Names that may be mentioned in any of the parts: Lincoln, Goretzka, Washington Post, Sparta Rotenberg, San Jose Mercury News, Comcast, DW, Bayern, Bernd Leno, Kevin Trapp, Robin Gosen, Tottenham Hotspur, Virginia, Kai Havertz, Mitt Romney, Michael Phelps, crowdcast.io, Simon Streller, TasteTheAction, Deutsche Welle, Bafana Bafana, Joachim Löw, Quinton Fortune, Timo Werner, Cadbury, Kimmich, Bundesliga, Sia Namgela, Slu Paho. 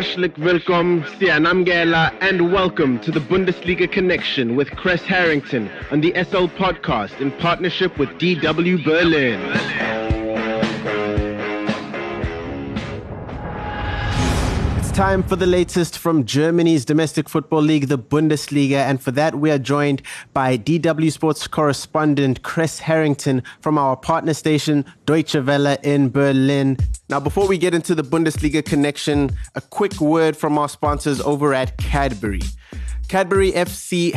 Herzlich willkommen, Sia Namgela, and welcome to the Bundesliga Connection with Chris Harrington on the SL Podcast in partnership with DW Berlin. It's time for the latest from Germany's domestic football league, the Bundesliga, and for that we are joined by DW Sports correspondent Chris Harrington from our partner station, Deutsche Welle in Berlin. Now, before we get into the Bundesliga connection, a quick word from our sponsors over at Cadbury. Cadbury FC #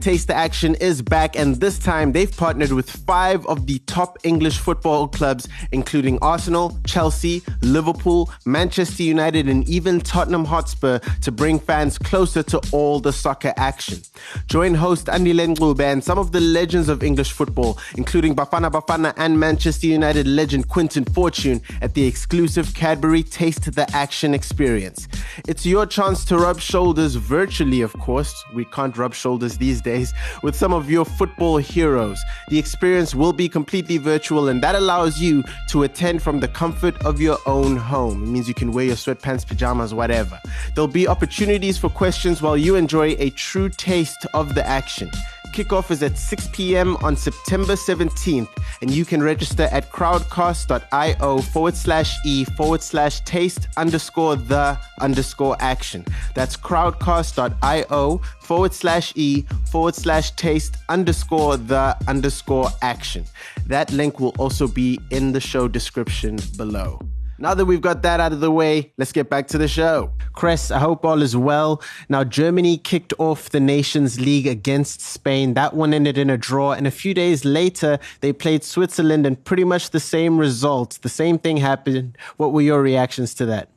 Taste the Action is back, and this time they've partnered with 5 of the top English football clubs, including Arsenal, Chelsea, Liverpool, Manchester United, and even Tottenham Hotspur, to bring fans closer to all the soccer action. Join host Andy Lengube and some of the legends of English football, including Bafana Bafana and Manchester United legend Quinton Fortune, at the exclusive Cadbury Taste the Action experience. It's your chance to rub shoulders virtually, of course. We can't rub shoulders these days, with some of your football heroes. The experience will be completely virtual, and that allows you to attend from the comfort of your own home. It means you can wear your sweatpants, pajamas, whatever. There'll be opportunities for questions while you enjoy a true taste of the action. Kickoff is at 6 p.m. on September 17th, and you can register at crowdcast.io /e/taste_the_action. That's crowdcast.io /e/taste_the_action. That link will also be in the show description below. Now that we've got that out of the way, let's get back to the show. Chris, I hope all is well. Now, Germany kicked off the Nations League against Spain. That one ended in a draw. And a few days later, they played Switzerland, and pretty much the same result. The same thing happened. What were your reactions to that?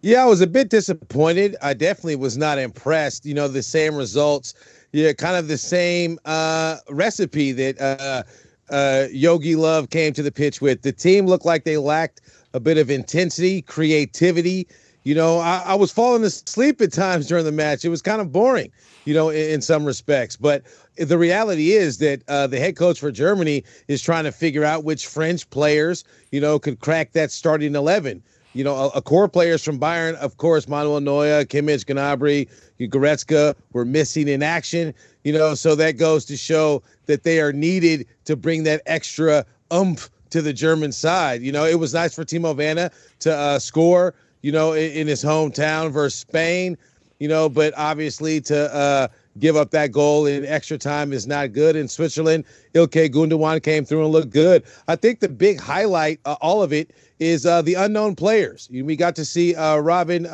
Yeah, I was a bit disappointed. I definitely was not impressed. You know, the same results. Yeah, kind of the same recipe that Yogi Love came to the pitch with. The team looked like they lacked a bit of intensity, creativity. You know, I was falling asleep at times during the match. It was kind of boring, you know, in some respects. But the reality is that the head coach for Germany is trying to figure out which French players, you know, could crack that starting 11. You know, a core players from Bayern, of course, Manuel Noya, Kimmich, Gnabry, Goretzka were missing in action. You know, so that goes to show that they are needed to bring that extra oomph to the German side. You know, it was nice for Timo Werner to score, you know, in his hometown versus Spain, you know, but obviously to give up that goal in extra time is not good. In Switzerland, Ilkay Gundogan came through and looked good. I think the big highlight, all of it, is the unknown players. We got to see Robin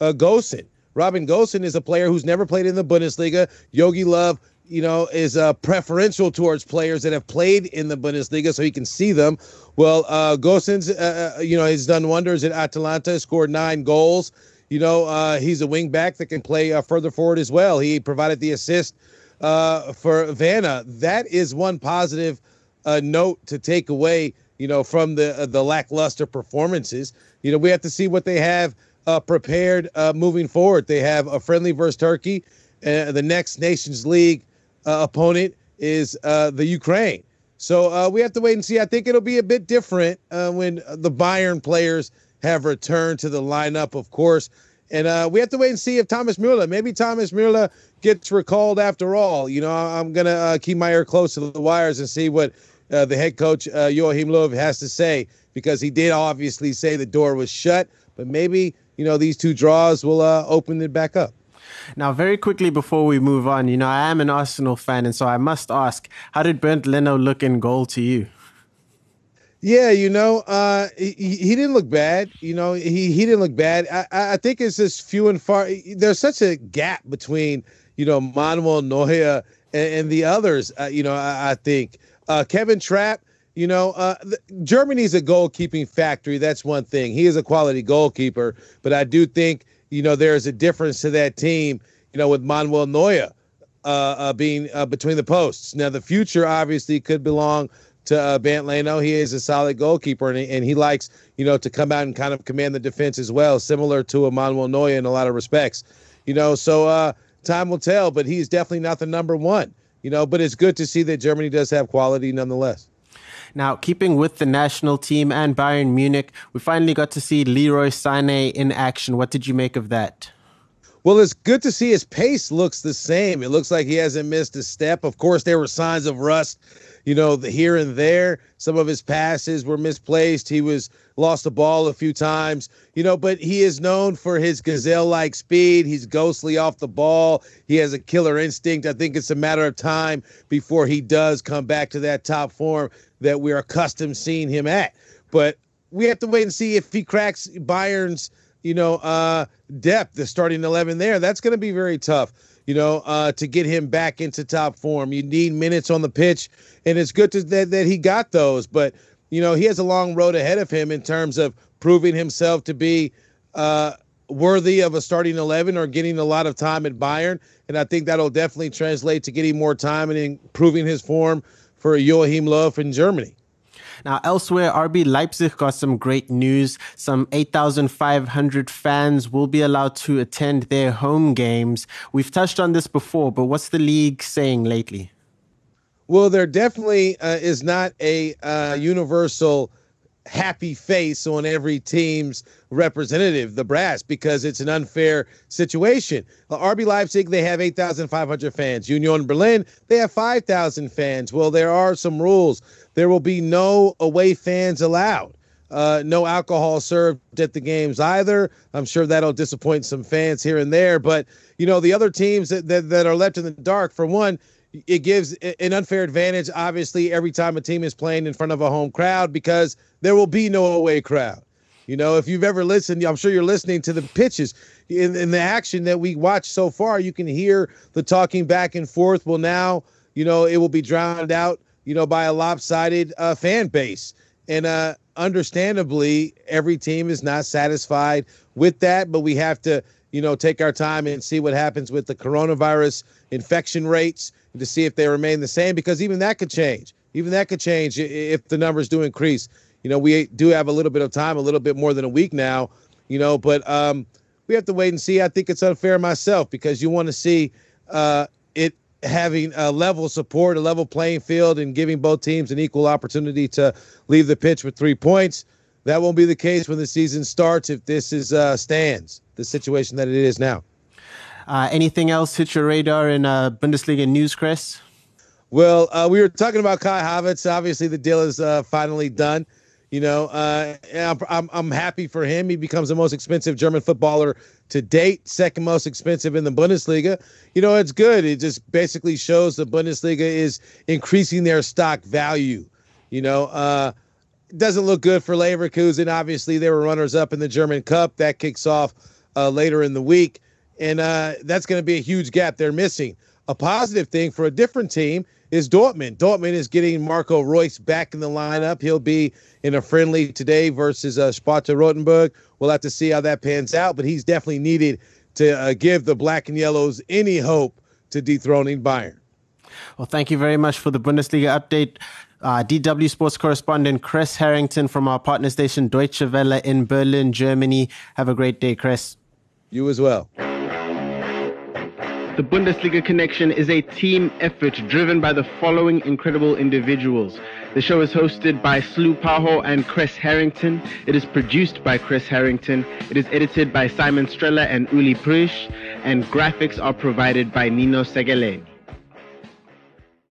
Gosen. Robin Gosen is a player who's never played in the Bundesliga. Yogi Love, you know, is preferential towards players that have played in the Bundesliga so he can see them. Well, Gosen's, you know, he's done wonders at Atalanta, scored 9 goals. You know, he's a wing back that can play further forward as well. He provided the assist for Vanna. That is one positive note to take away, you know, from the lackluster performances. You know, we have to see what they have prepared moving forward. They have a friendly versus Turkey. The next Nations League opponent is the Ukraine. So we have to wait and see. I think it'll be a bit different when the Bayern players have returned to the lineup, of course. And we have to wait and see if Thomas Müller, maybe Thomas Müller gets recalled after all. You know, I'm going to keep my ear close to the wires and see what the head coach, Joachim Löw, has to say, because he did obviously say the door was shut. But maybe, you know, these 2 draws will open it back up. Now, very quickly before we move on, you know, I am an Arsenal fan, and so I must ask, how did Bernd Leno look in goal to you? Yeah, you know, he didn't look bad. You know, he didn't look bad. I think it's just few and far. There's such a gap between, you know, Manuel Neuer and the others, you know, I think. Kevin Trapp, you know, Germany's a goalkeeping factory. That's one thing. He is a quality goalkeeper, but I do think, you know, there's a difference to that team, you know, with Manuel Neuer being between the posts. Now, the future obviously could belong to Bernd Leno. He is a solid goalkeeper, and he likes, you know, to come out and kind of command the defense as well, similar to a Manuel Neuer in a lot of respects. You know, so time will tell, but he's definitely not the number one, you know, but it's good to see that Germany does have quality nonetheless. Now, keeping with the national team and Bayern Munich, we finally got to see Leroy Sané in action. What did you make of that? Well, it's good to see his pace looks the same. It looks like he hasn't missed a step. Of course, there were signs of rust, here and there. Some of his passes were misplaced. He was lost the ball a few times, but he is known for his gazelle-like speed. He's ghostly off the ball. He has a killer instinct. I think it's a matter of time before he does come back to that top form that we're accustomed seeing him at. But we have to wait and see if he cracks Bayern's depth, the starting 11 there. That's going to be very tough, to get him back into top form. You need minutes on the pitch, and it's good that he got those. But, he has a long road ahead of him in terms of proving himself to be worthy of a starting 11 or getting a lot of time at Bayern. And I think that'll definitely translate to getting more time and improving his form for Joachim Löw in Germany. Now, elsewhere, RB Leipzig got some great news. Some 8,500 fans will be allowed to attend their home games. We've touched on this before, but what's the league saying lately? Well, there definitely is not a universal happy face on every team's representative, the brass, because it's an unfair situation. RB Leipzig, they have 8,500 fans. Union Berlin, they have 5,000 fans. Well, there are some rules. There will be no away fans allowed. No alcohol served at the games either. I'm sure that'll disappoint some fans here and there. But, the other teams that are left in the dark, for one, it gives an unfair advantage, obviously, every time a team is playing in front of a home crowd because there will be no away crowd. If you've ever listened, I'm sure you're listening to the pitches. In the action that we watched so far, you can hear the talking back and forth. Well, now, it will be drowned out, by a lopsided fan base. And understandably, every team is not satisfied with that, but we have to, take our time and see what happens with the coronavirus infection rates to see if they remain the same, because even that could change. Even that could change if the numbers do increase. We do have a little bit of time, a little bit more than a week now, but we have to wait and see. I think it's unfair myself because you want to see it having a level support, a level playing field, and giving both teams an equal opportunity to leave the pitch with 3 points. That won't be the case when the season starts if this is stands, the situation that it is now. Anything else hit your radar in Bundesliga news, Chris? Well, we were talking about Kai Havertz. Obviously, the deal is finally done. I'm happy for him. He becomes the most expensive German footballer to date, second most expensive in the Bundesliga. It's good. It just basically shows the Bundesliga is increasing their stock value. Doesn't look good for Leverkusen. Obviously, they were runners-up in the German Cup. That kicks off later in the week. And that's going to be a huge gap they're missing. A positive thing for a different team is Dortmund. Dortmund is getting Marco Reus back in the lineup. He'll be in a friendly today versus Sparta Rotenberg. We'll have to see how that pans out, but he's definitely needed to give the black and yellows any hope to dethroning Bayern. Well, thank you very much for the Bundesliga update. DW Sports correspondent Chris Harrington from our partner station Deutsche Welle in Berlin, Germany. Have a great day, Chris. You as well. The Bundesliga Connection is a team effort driven by the following incredible individuals. The show is hosted by Slu Paho and Chris Harrington. It is produced by Chris Harrington. It is edited by Simon Streller and Uli Prisch. And graphics are provided by Nino Segele.